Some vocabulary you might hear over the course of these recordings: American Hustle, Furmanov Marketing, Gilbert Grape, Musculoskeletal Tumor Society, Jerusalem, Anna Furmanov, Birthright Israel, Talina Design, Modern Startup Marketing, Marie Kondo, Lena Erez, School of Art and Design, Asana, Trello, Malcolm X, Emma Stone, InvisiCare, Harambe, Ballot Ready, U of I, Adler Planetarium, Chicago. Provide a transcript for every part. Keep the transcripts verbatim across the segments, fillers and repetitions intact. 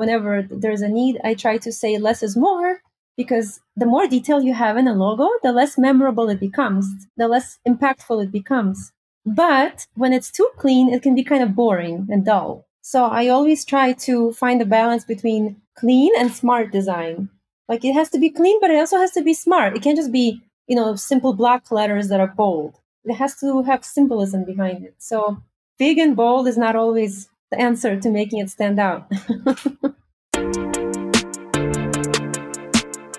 whenever there's a need, I try to say less is more, because the more detail you have in a logo, the less memorable it becomes, the less impactful it becomes. But when it's too clean, it can be kind of boring and dull. So I always try to find a balance between clean and smart design. Like, it has to be clean, but it also has to be smart. It can't just be, you know, simple block letters that are bold. It has to have symbolism behind it. So big and bold is not always the answer to making it stand out.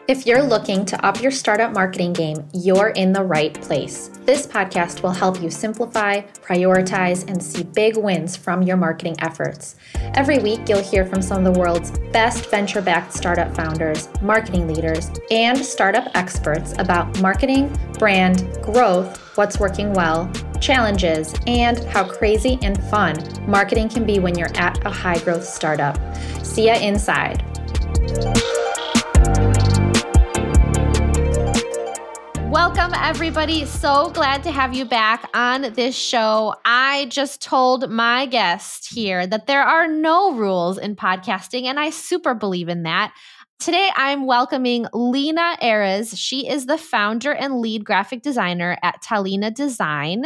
If you're looking to up your startup marketing game, you're in the right place. This podcast will help you simplify, prioritize, and see big wins from your marketing efforts. Every week, you'll hear from some of the world's best venture-backed startup founders, marketing leaders, and startup experts about marketing, brand, growth, what's working well, challenges, and how crazy and fun marketing can be when you're at a high-growth startup. See ya inside. Welcome, everybody. So glad to have you back on this show. I just told my guest here that there are no rules in podcasting, and I super believe in that. Today, I'm welcoming Lena Erez. She is the founder and lead graphic designer at Talina Design.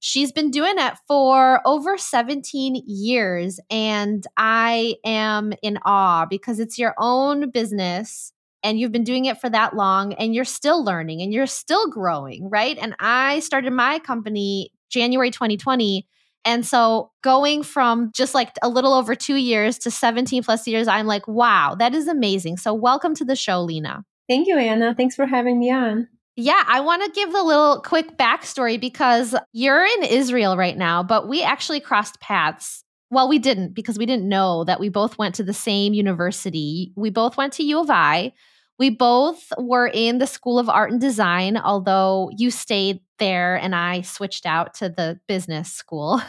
She's been doing it for over seventeen years, and I am in awe because it's your own business. And you've been doing it for that long, and you're still learning and you're still growing, right? And I started my company January twenty twenty. And so going from just like a little over two years to seventeen plus years, I'm like, wow, that is amazing. So welcome to the show, Lena. Thank you, Anna. Thanks for having me on. Yeah, I want to give the little quick backstory because you're in Israel right now, but we actually crossed paths. Well, we didn't, because we didn't know that we both went to the same university. We both went to U of I. We both were in the School of Art and Design, although you stayed there and I switched out to the business school.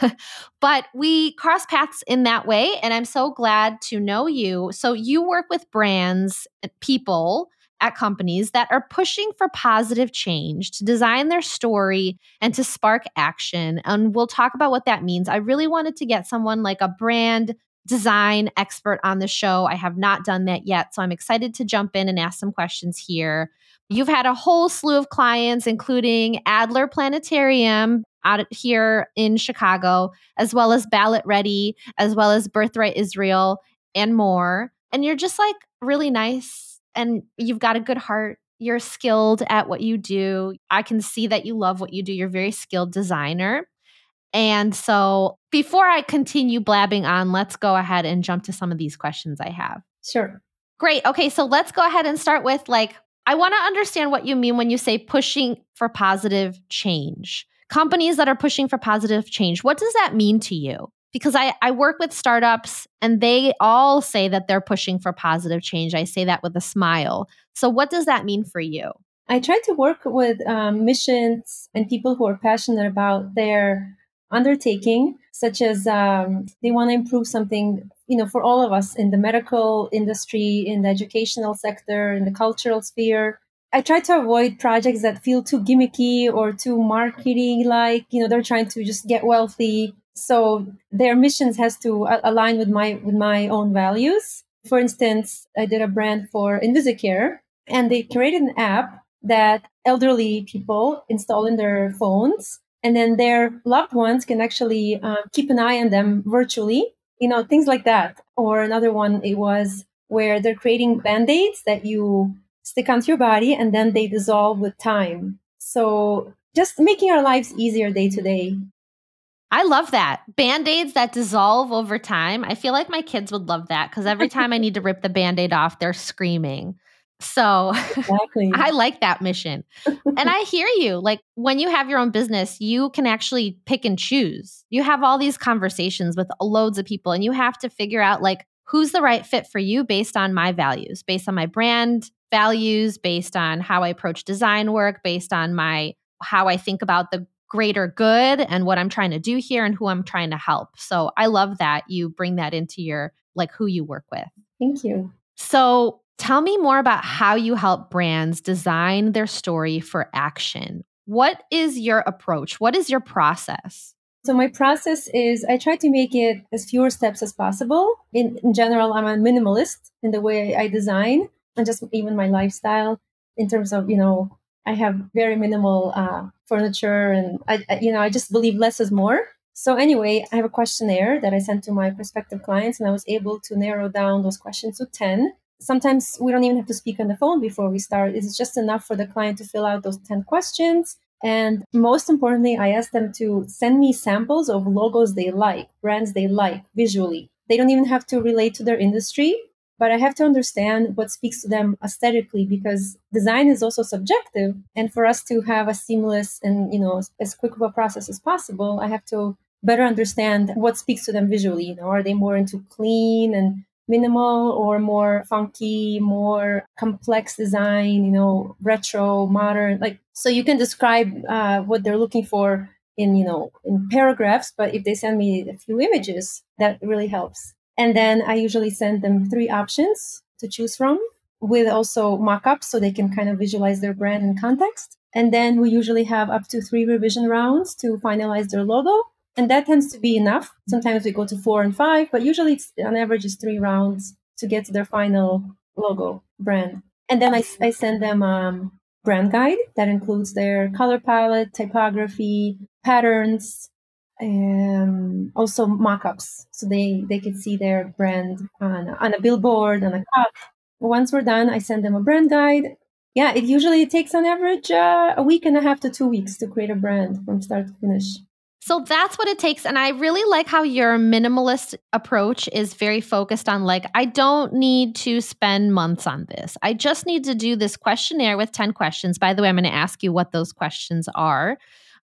But we crossed paths in that way, and I'm so glad to know you. So you work with brands, people at companies that are pushing for positive change, to design their story and to spark action. And we'll talk about what that means. I really wanted to get someone like a brand design expert on the show. I have not done that yet. So I'm excited to jump in and ask some questions here. You've had a whole slew of clients, including Adler Planetarium out here in Chicago, as well as Ballot Ready, as well as Birthright Israel, and more. And you're just like really nice. And you've got a good heart. You're skilled at what you do. I can see that you love what you do. You're a very skilled designer. And so before I continue blabbing on, let's go ahead and jump to some of these questions I have. Sure. Great. Okay. So let's go ahead and start with, like, I want to understand what you mean when you say pushing for positive change. Companies that are pushing for positive change, what does that mean to you? Because I, I work with startups and they all say that they're pushing for positive change. I say that with a smile. So what does that mean for you? I try to work with um, missions and people who are passionate about their undertaking, such as um, they want to improve something, you know, for all of us in the medical industry, in the educational sector, in the cultural sphere. I try to avoid projects that feel too gimmicky or too marketing-like. You know, they're trying to just get wealthy. So their missions has to align with my with my own values. For instance, I did a brand for InvisiCare, and they created an app that elderly people install in their phones, and then their loved ones can actually uh, keep an eye on them virtually, you know, things like that. Or another one, it was where they're creating Band-Aids that you stick onto your body, and then they dissolve with time. So just making our lives easier day to day. I love that. Band-Aids that dissolve over time. I feel like my kids would love that because every time I need to rip the Band-Aid off, they're screaming. So exactly. I like that mission. And I hear you. Like, when you have your own business, you can actually pick and choose. You have all these conversations with loads of people, and you have to figure out, like, who's the right fit for you based on my values, based on my brand values, based on how I approach design work, based on my how I think about the greater good and what I'm trying to do here and who I'm trying to help. So I love that you bring that into your, like, who you work with. Thank you. So tell me more about how you help brands design their story for action. What is your approach? What is your process? So my process is I try to make it as fewer steps as possible. In, in general, I'm a minimalist in the way I design and just even my lifestyle in terms of, you know, I have very minimal uh, furniture and, I, I, you know, I just believe less is more. So anyway, I have a questionnaire that I sent to my prospective clients and I was able to narrow down those questions to ten. Sometimes we don't even have to speak on the phone before we start. It's just enough for the client to fill out those ten questions. And most importantly, I asked them to send me samples of logos they like, brands they like visually. They don't even have to relate to their industry, but I have to understand what speaks to them aesthetically because design is also subjective. And for us to have a seamless and, you know, as quick of a process as possible, I have to better understand what speaks to them visually. You know, are they more into clean and minimal or more funky, more complex design, you know, retro, modern, like, so you can describe uh, what they're looking for in, you know, in paragraphs, but if they send me a few images, that really helps. And then I usually send them three options to choose from with also mock-ups so they can kind of visualize their brand in context. And then we usually have up to three revision rounds to finalize their logo. And that tends to be enough. Sometimes we go to four and five, but usually it's, on average it's three rounds to get to their final logo brand. And then I, I send them um, brand guide that includes their color palette, typography, patterns, and also mock-ups. So they, they could see their brand on, on a billboard, on a cup. Once we're done, I send them a brand guide. Yeah, it usually takes on average uh, a week and a half to two weeks to create a brand from start to finish. So that's what it takes. And I really like how your minimalist approach is very focused on like, I don't need to spend months on this. I just need to do this questionnaire with ten questions. By the way, I'm going to ask you what those questions are.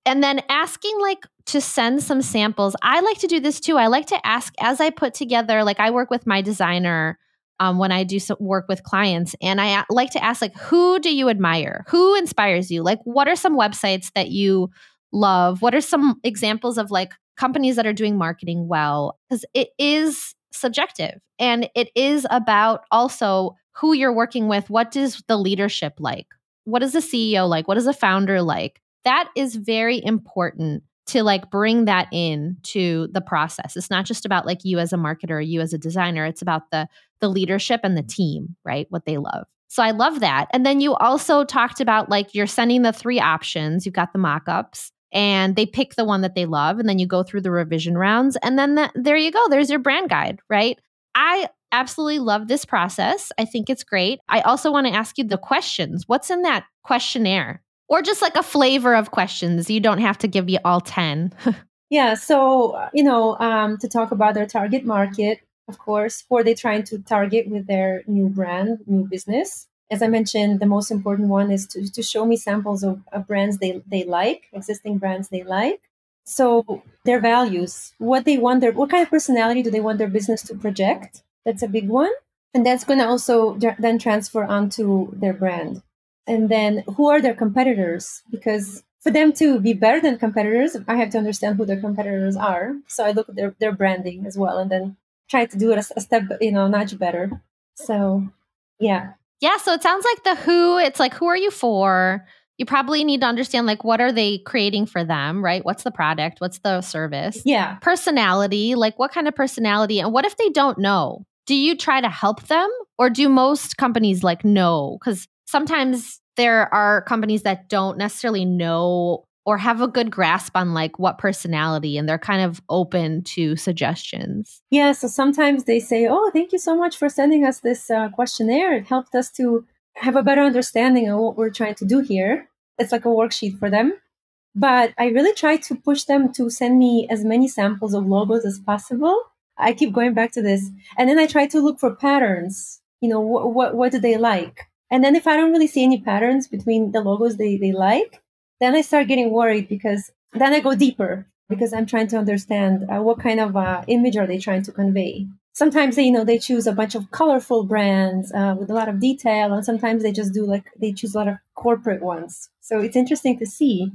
And then asking like to send some samples. I like to do this too. I like to ask as I put together, like I work with my designer um, when I do some work with clients. And I like to ask like, who do you admire? Who inspires you? Like, what are some websites that you love? What are some examples of like companies that are doing marketing well? Because it is subjective and it is about also who you're working with. What is the leadership like? What is the C E O like? What is the founder like? That is very important to like bring that in to the process. It's not just about like you as a marketer, you as a designer. It's about the the leadership and the team, right? What they love. So I love that. And then you also talked about like you're sending the three options. You've got the mock-ups. And they pick the one that they love, and then you go through the revision rounds, and then the, there you go. There's your brand guide, right? I absolutely love this process. I think it's great. I also want to ask you the questions. What's in that questionnaire? Or just like a flavor of questions. You don't have to give me all ten. Yeah, so, you know, um, to talk about their target market, of course, who are they trying to target with their new brand, new business? As I mentioned, the most important one is to, to show me samples of, of brands they, they like, existing brands they like. So their values, what they want, their what kind of personality do they want their business to project? That's a big one. And that's going to also then transfer onto their brand. And then who are their competitors? Because for them to be better than competitors, I have to understand who their competitors are. So I look at their, their branding as well and then try to do it a, a step, you know, notch better. So, yeah. Yeah, so it sounds like the who, it's like, who are you for? You probably need to understand, like, what are they creating for them, right? What's the product? What's the service? Yeah. Personality, like, what kind of personality? And what if they don't know? Do you try to help them? Or do most companies, like, know? Because sometimes there are companies that don't necessarily know or have a good grasp on, like, what personality, and they're kind of open to suggestions. Yeah, so sometimes they say, oh, thank you so much for sending us this uh, questionnaire. It helped us to have a better understanding of what we're trying to do here. It's like a worksheet for them. But I really try to push them to send me as many samples of logos as possible. I keep going back to this. And then I try to look for patterns. You know, wh- wh- what do they like? And then if I don't really see any patterns between the logos they, they like, then I start getting worried because then I go deeper because I'm trying to understand uh, what kind of uh, image are they trying to convey. Sometimes, they, you know, they choose a bunch of colorful brands uh, with a lot of detail. And sometimes they just do like they choose a lot of corporate ones. So it's interesting to see.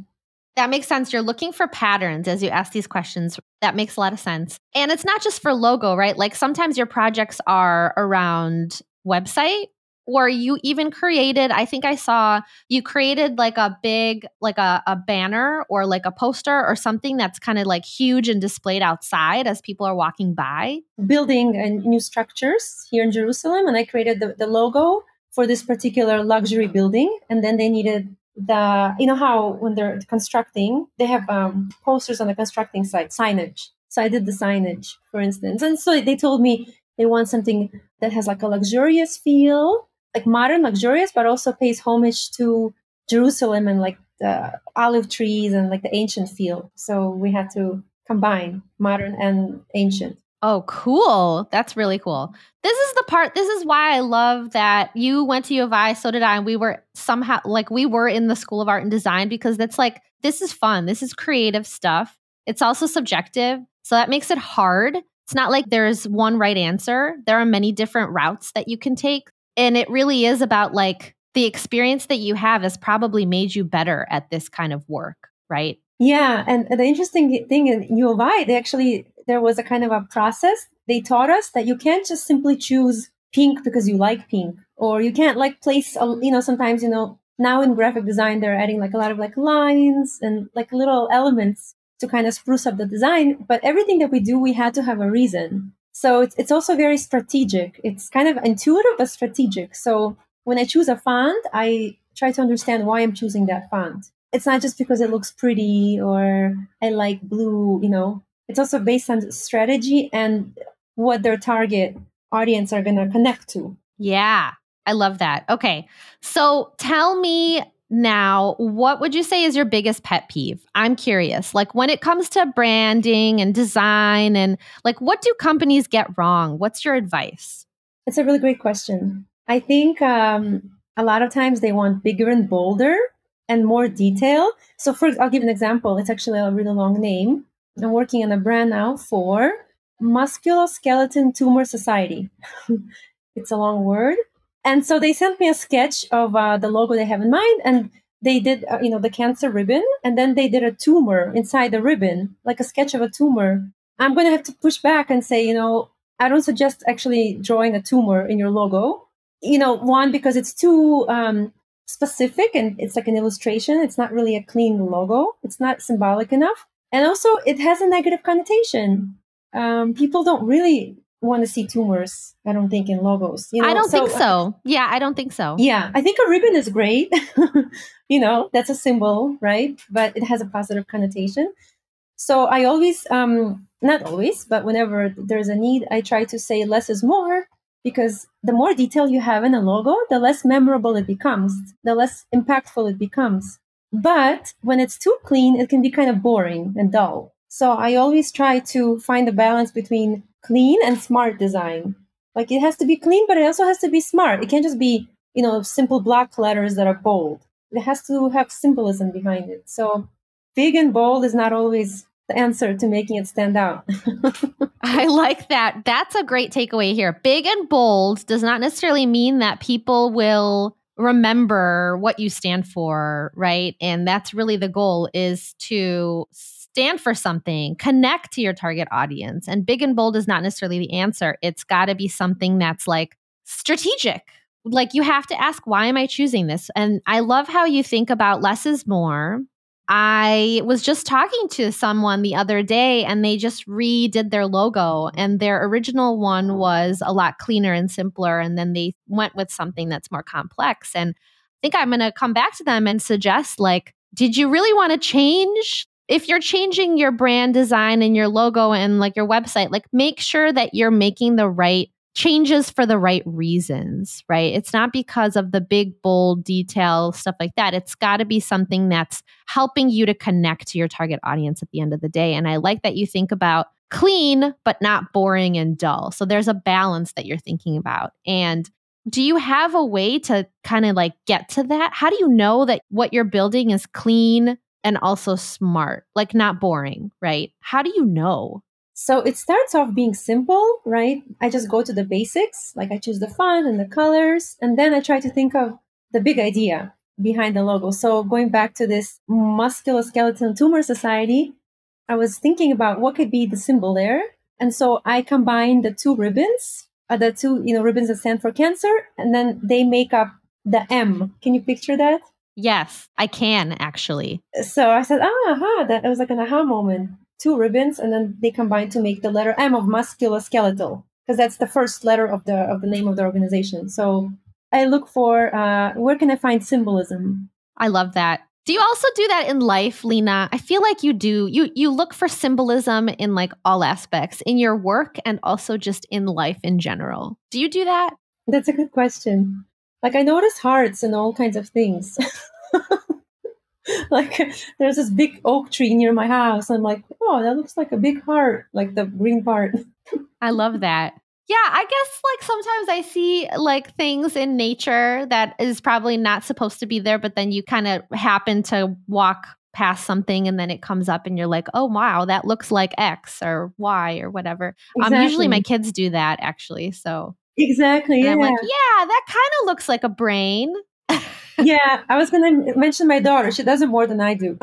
That makes sense. You're looking for patterns as you ask these questions. That makes a lot of sense. And it's not just for logo, right? Like sometimes your projects are around website or you even created, I think I saw you created like a big, like a, a banner or like a poster or something that's kind of like huge and displayed outside as people are walking by. Building and new structures here in Jerusalem. And I created the, the logo for this particular luxury building. And then they needed the, you know how when they're constructing, they have um, posters on the constructing site, signage. So I did the signage, for instance. And so they told me they want something that has like a luxurious feel, like modern, luxurious, but also pays homage to Jerusalem and like the olive trees and like the ancient feel. So we had to combine modern and ancient. Oh, cool. That's really cool. This is the part, this is why I love that you went to U of I, so did I, and we were somehow, like we were in the School of Art and Design, because that's like, this is fun. This is creative stuff. It's also subjective. So that makes it hard. It's not like there's one right answer. There are many different routes that you can take. And it really is about like the experience that you have has probably made you better at this kind of work, right? Yeah. And the interesting thing in U of I, they actually, there was a kind of a process. They taught us that you can't just simply choose pink because you like pink, or you can't like place, a, you know, sometimes, you know, now in graphic design, they're adding like a lot of like lines and like little elements to kind of spruce up the design. But everything that we do, we had to have a reason. So it's, it's also very strategic. It's kind of intuitive, but strategic. So when I choose a font, I try to understand why I'm choosing that font. It's not just because it looks pretty or I like blue, you know. It's also based on strategy and what their target audience are going to connect to. Yeah, I love that. Okay, so tell me now, what would you say is your biggest pet peeve? I'm curious, like when it comes to branding and design and like, what do companies get wrong? What's your advice? It's a really great question. I think um, a lot of times they want bigger and bolder and more detail. So first, I'll give an example. It's actually a really long name. I'm working on a brand now for Musculoskeletal Tumor Society. It's a long word. And so they sent me a sketch of uh, the logo they have in mind, and they did, uh, you know, the cancer ribbon, and then they did a tumor inside the ribbon, like a sketch of a tumor. I'm going to have to push back and say, you know, I don't suggest actually drawing a tumor in your logo. You know, one, because it's too um, specific and it's like an illustration. It's not really a clean logo. It's not symbolic enough. And also it has a negative connotation. Um, people don't really want to see tumors, I don't think, in logos. You know? I don't so, think so. Yeah, I don't think so. Yeah, I think a ribbon is great. You know, that's a symbol, right? But it has a positive connotation. So I always, um, not always, but whenever there's a need, I try to say less is more, because the more detail you have in a logo, the less memorable it becomes, the less impactful it becomes. But when it's too clean, it can be kind of boring and dull. So I always try to find a balance between clean and smart design. Like it has to be clean, but it also has to be smart. It can't just be, you know, simple block letters that are bold. It has to have symbolism behind it. So big and bold is not always the answer to making it stand out. I like that. That's a great takeaway here. Big and bold does not necessarily mean that people will remember what you stand for, right? And that's really the goal, is to stand for something, connect to your target audience. And big and bold is not necessarily the answer. It's got to be something that's like strategic. Like you have to ask, why am I choosing this? And I love how you think about less is more. I was just talking to someone the other day and they just redid their logo, and their original one was a lot cleaner and simpler. And then they went with something that's more complex. And I think I'm going to come back to them and suggest, like, did you really want to change? If you're changing your brand design and your logo and like your website, like make sure that you're making the right changes for the right reasons, right? It's not because of the big, bold detail, stuff like that. It's got to be something that's helping you to connect to your target audience at the end of the day. And I like that you think about clean, but not boring and dull. So there's a balance that you're thinking about. And do you have a way to kind of like get to that? How do you know that what you're building is clean and also smart, like not boring, right? How do you know? So it starts off being simple, right? I just go to the basics, like I choose the font and the colors, and then I try to think of the big idea behind the logo. So going back to this Musculoskeletal Tumor Society, I was thinking about what could be the symbol there. And so I combined the two ribbons are the two, you know, ribbons that stand for cancer, and then they make up the M. Can you picture that? Yes, I can actually. So I said, oh, aha, that was like an aha moment. Two ribbons, and then they combine to make the letter M of musculoskeletal, because that's the first letter of the of the name of the organization. So I look for, uh, where can I find symbolism? I love that. Do you also do that in life, Lena? I feel like you do. You you look for symbolism in like all aspects, in your work and also just in life in general. Do you do that? That's a good question. Like, I notice hearts and all kinds of things. Like, there's this big oak tree near my house. I'm like, oh, that looks like a big heart, like the green part. I love that. Yeah, I guess like sometimes I see like things in nature that is probably not supposed to be there, but then you kind of happen to walk past something and then it comes up and you're like, oh, wow, that looks like X or Y or whatever. Exactly. Um, usually my kids do that, actually. So exactly. Yeah. I'm like, yeah, that kind of looks like a brain. Yeah, I was going to mention my daughter. She does it more than I do.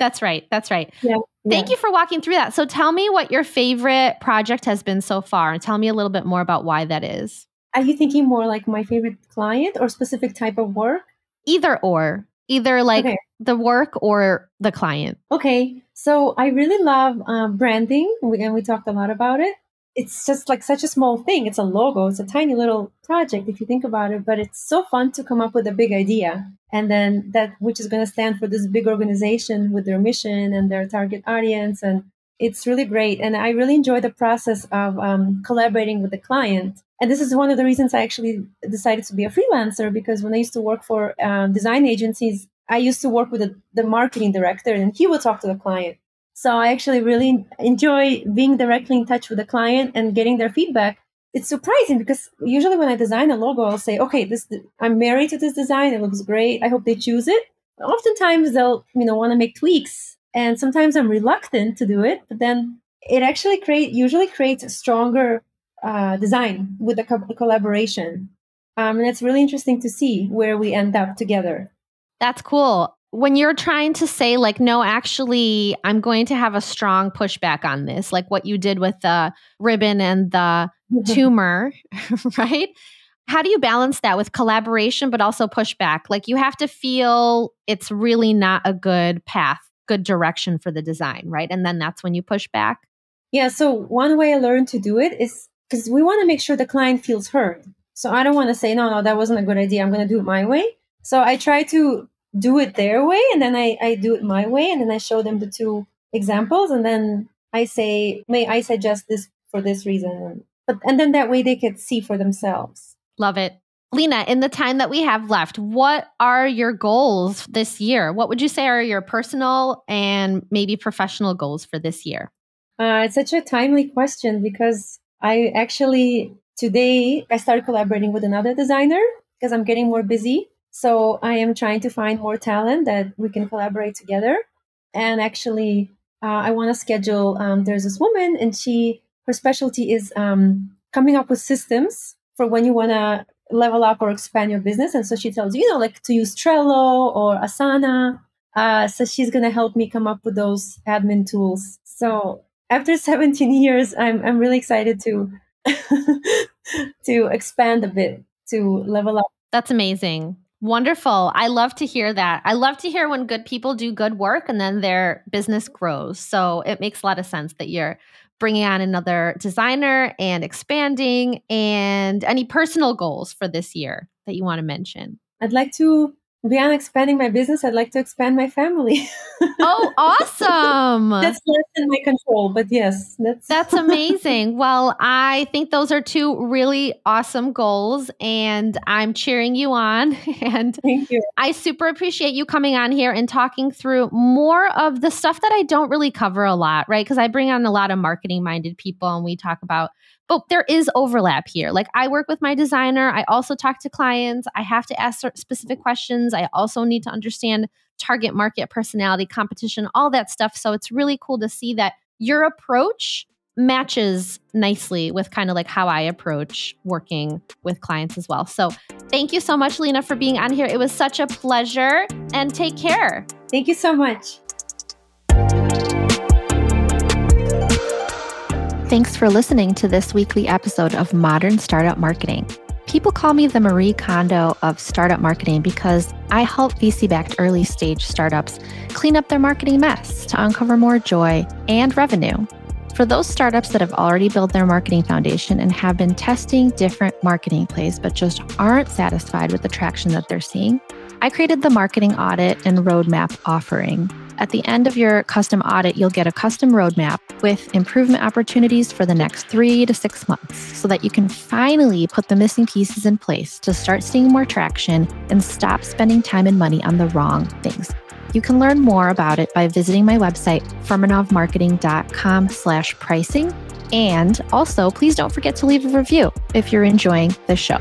That's right. That's right. Yeah, Thank yeah. you for walking through that. So tell me what your favorite project has been so far, and tell me a little bit more about why that is. Are you thinking more like my favorite client or specific type of work? Either or. Either like okay. the work or the client. Okay. So I really love um, branding, and we talked a lot about it. It's just like such a small thing. It's a logo. It's a tiny little project if you think about it, but it's so fun to come up with a big idea. And then that, which is going to stand for this big organization with their mission and their target audience. And it's really great. And I really enjoy the process of um, collaborating with the client. And this is one of the reasons I actually decided to be a freelancer, because when I used to work for um, design agencies, I used to work with the, the marketing director, and he would talk to the client. So I actually really enjoy being directly in touch with the client and getting their feedback. It's surprising because usually when I design a logo, I'll say, okay, this I'm married to this design. It looks great. I hope they choose it. Oftentimes they'll, you know, want to make tweaks, and sometimes I'm reluctant to do it. But then it actually create usually creates a stronger uh, design with the co- collaboration. Um, and it's really interesting to see where we end up together. That's cool. When you're trying to say like, no, actually, I'm going to have a strong pushback on this, like what you did with the ribbon and the tumor, right? How do you balance that with collaboration, but also pushback? Like you have to feel it's really not a good path, good direction for the design, right? And then that's when you push back. Yeah. So one way I learned to do it is because we want to make sure the client feels heard. So I don't want to say, no, no, that wasn't a good idea. I'm going to do it my way. So I try to do it their way, and then I, I do it my way, and then I show them the two examples, and then I say, may I suggest this for this reason? But and then that way they could see for themselves. Love it. Lena, in the time that we have left, what are your goals this year? What would you say are your personal and maybe professional goals for this year? Uh, it's such a timely question because I actually, today, I started collaborating with another designer because I'm getting more busy. So I am trying to find more talent that we can collaborate together. And actually, uh, I want to schedule, um, there's this woman and she, her specialty is um, coming up with systems for when you want to level up or expand your business. And so she tells you, you know, like to use Trello or Asana. Uh, so she's going to help me come up with those admin tools. So after seventeen years, I'm I'm really excited to to expand a bit, to level up. That's amazing. Wonderful. I love to hear that. I love to hear when good people do good work and then their business grows. So it makes a lot of sense that you're bringing on another designer and expanding. And any personal goals for this year that you want to mention? I'd like to, beyond expanding my business, I'd like to expand my family. Oh, awesome. That's less in my control, but yes. That's, that's amazing. Well, I think those are two really awesome goals, and I'm cheering you on. And thank you. I super appreciate you coming on here and talking through more of the stuff that I don't really cover a lot, right? Because I bring on a lot of marketing-minded people and we talk about, but there is overlap here. Like I work with my designer. I also talk to clients. I have to ask specific questions. I also need to understand target market, personality, competition, all that stuff. So it's really cool to see that your approach matches nicely with kind of like how I approach working with clients as well. So thank you so much, Lena, for being on here. It was such a pleasure, and take care. Thank you so much. Thanks for listening to this weekly episode of Modern Startup Marketing. People call me the Marie Kondo of startup marketing because I help V C-backed early-stage startups clean up their marketing mess to uncover more joy and revenue. For those startups that have already built their marketing foundation and have been testing different marketing plays but just aren't satisfied with the traction that they're seeing, I created the Marketing Audit and Roadmap offering. At the end of your custom audit, you'll get a custom roadmap with improvement opportunities for the next three to six months so that you can finally put the missing pieces in place to start seeing more traction and stop spending time and money on the wrong things. You can learn more about it by visiting my website, furmanovmarketing.com slash pricing. And also, please don't forget to leave a review if you're enjoying the show.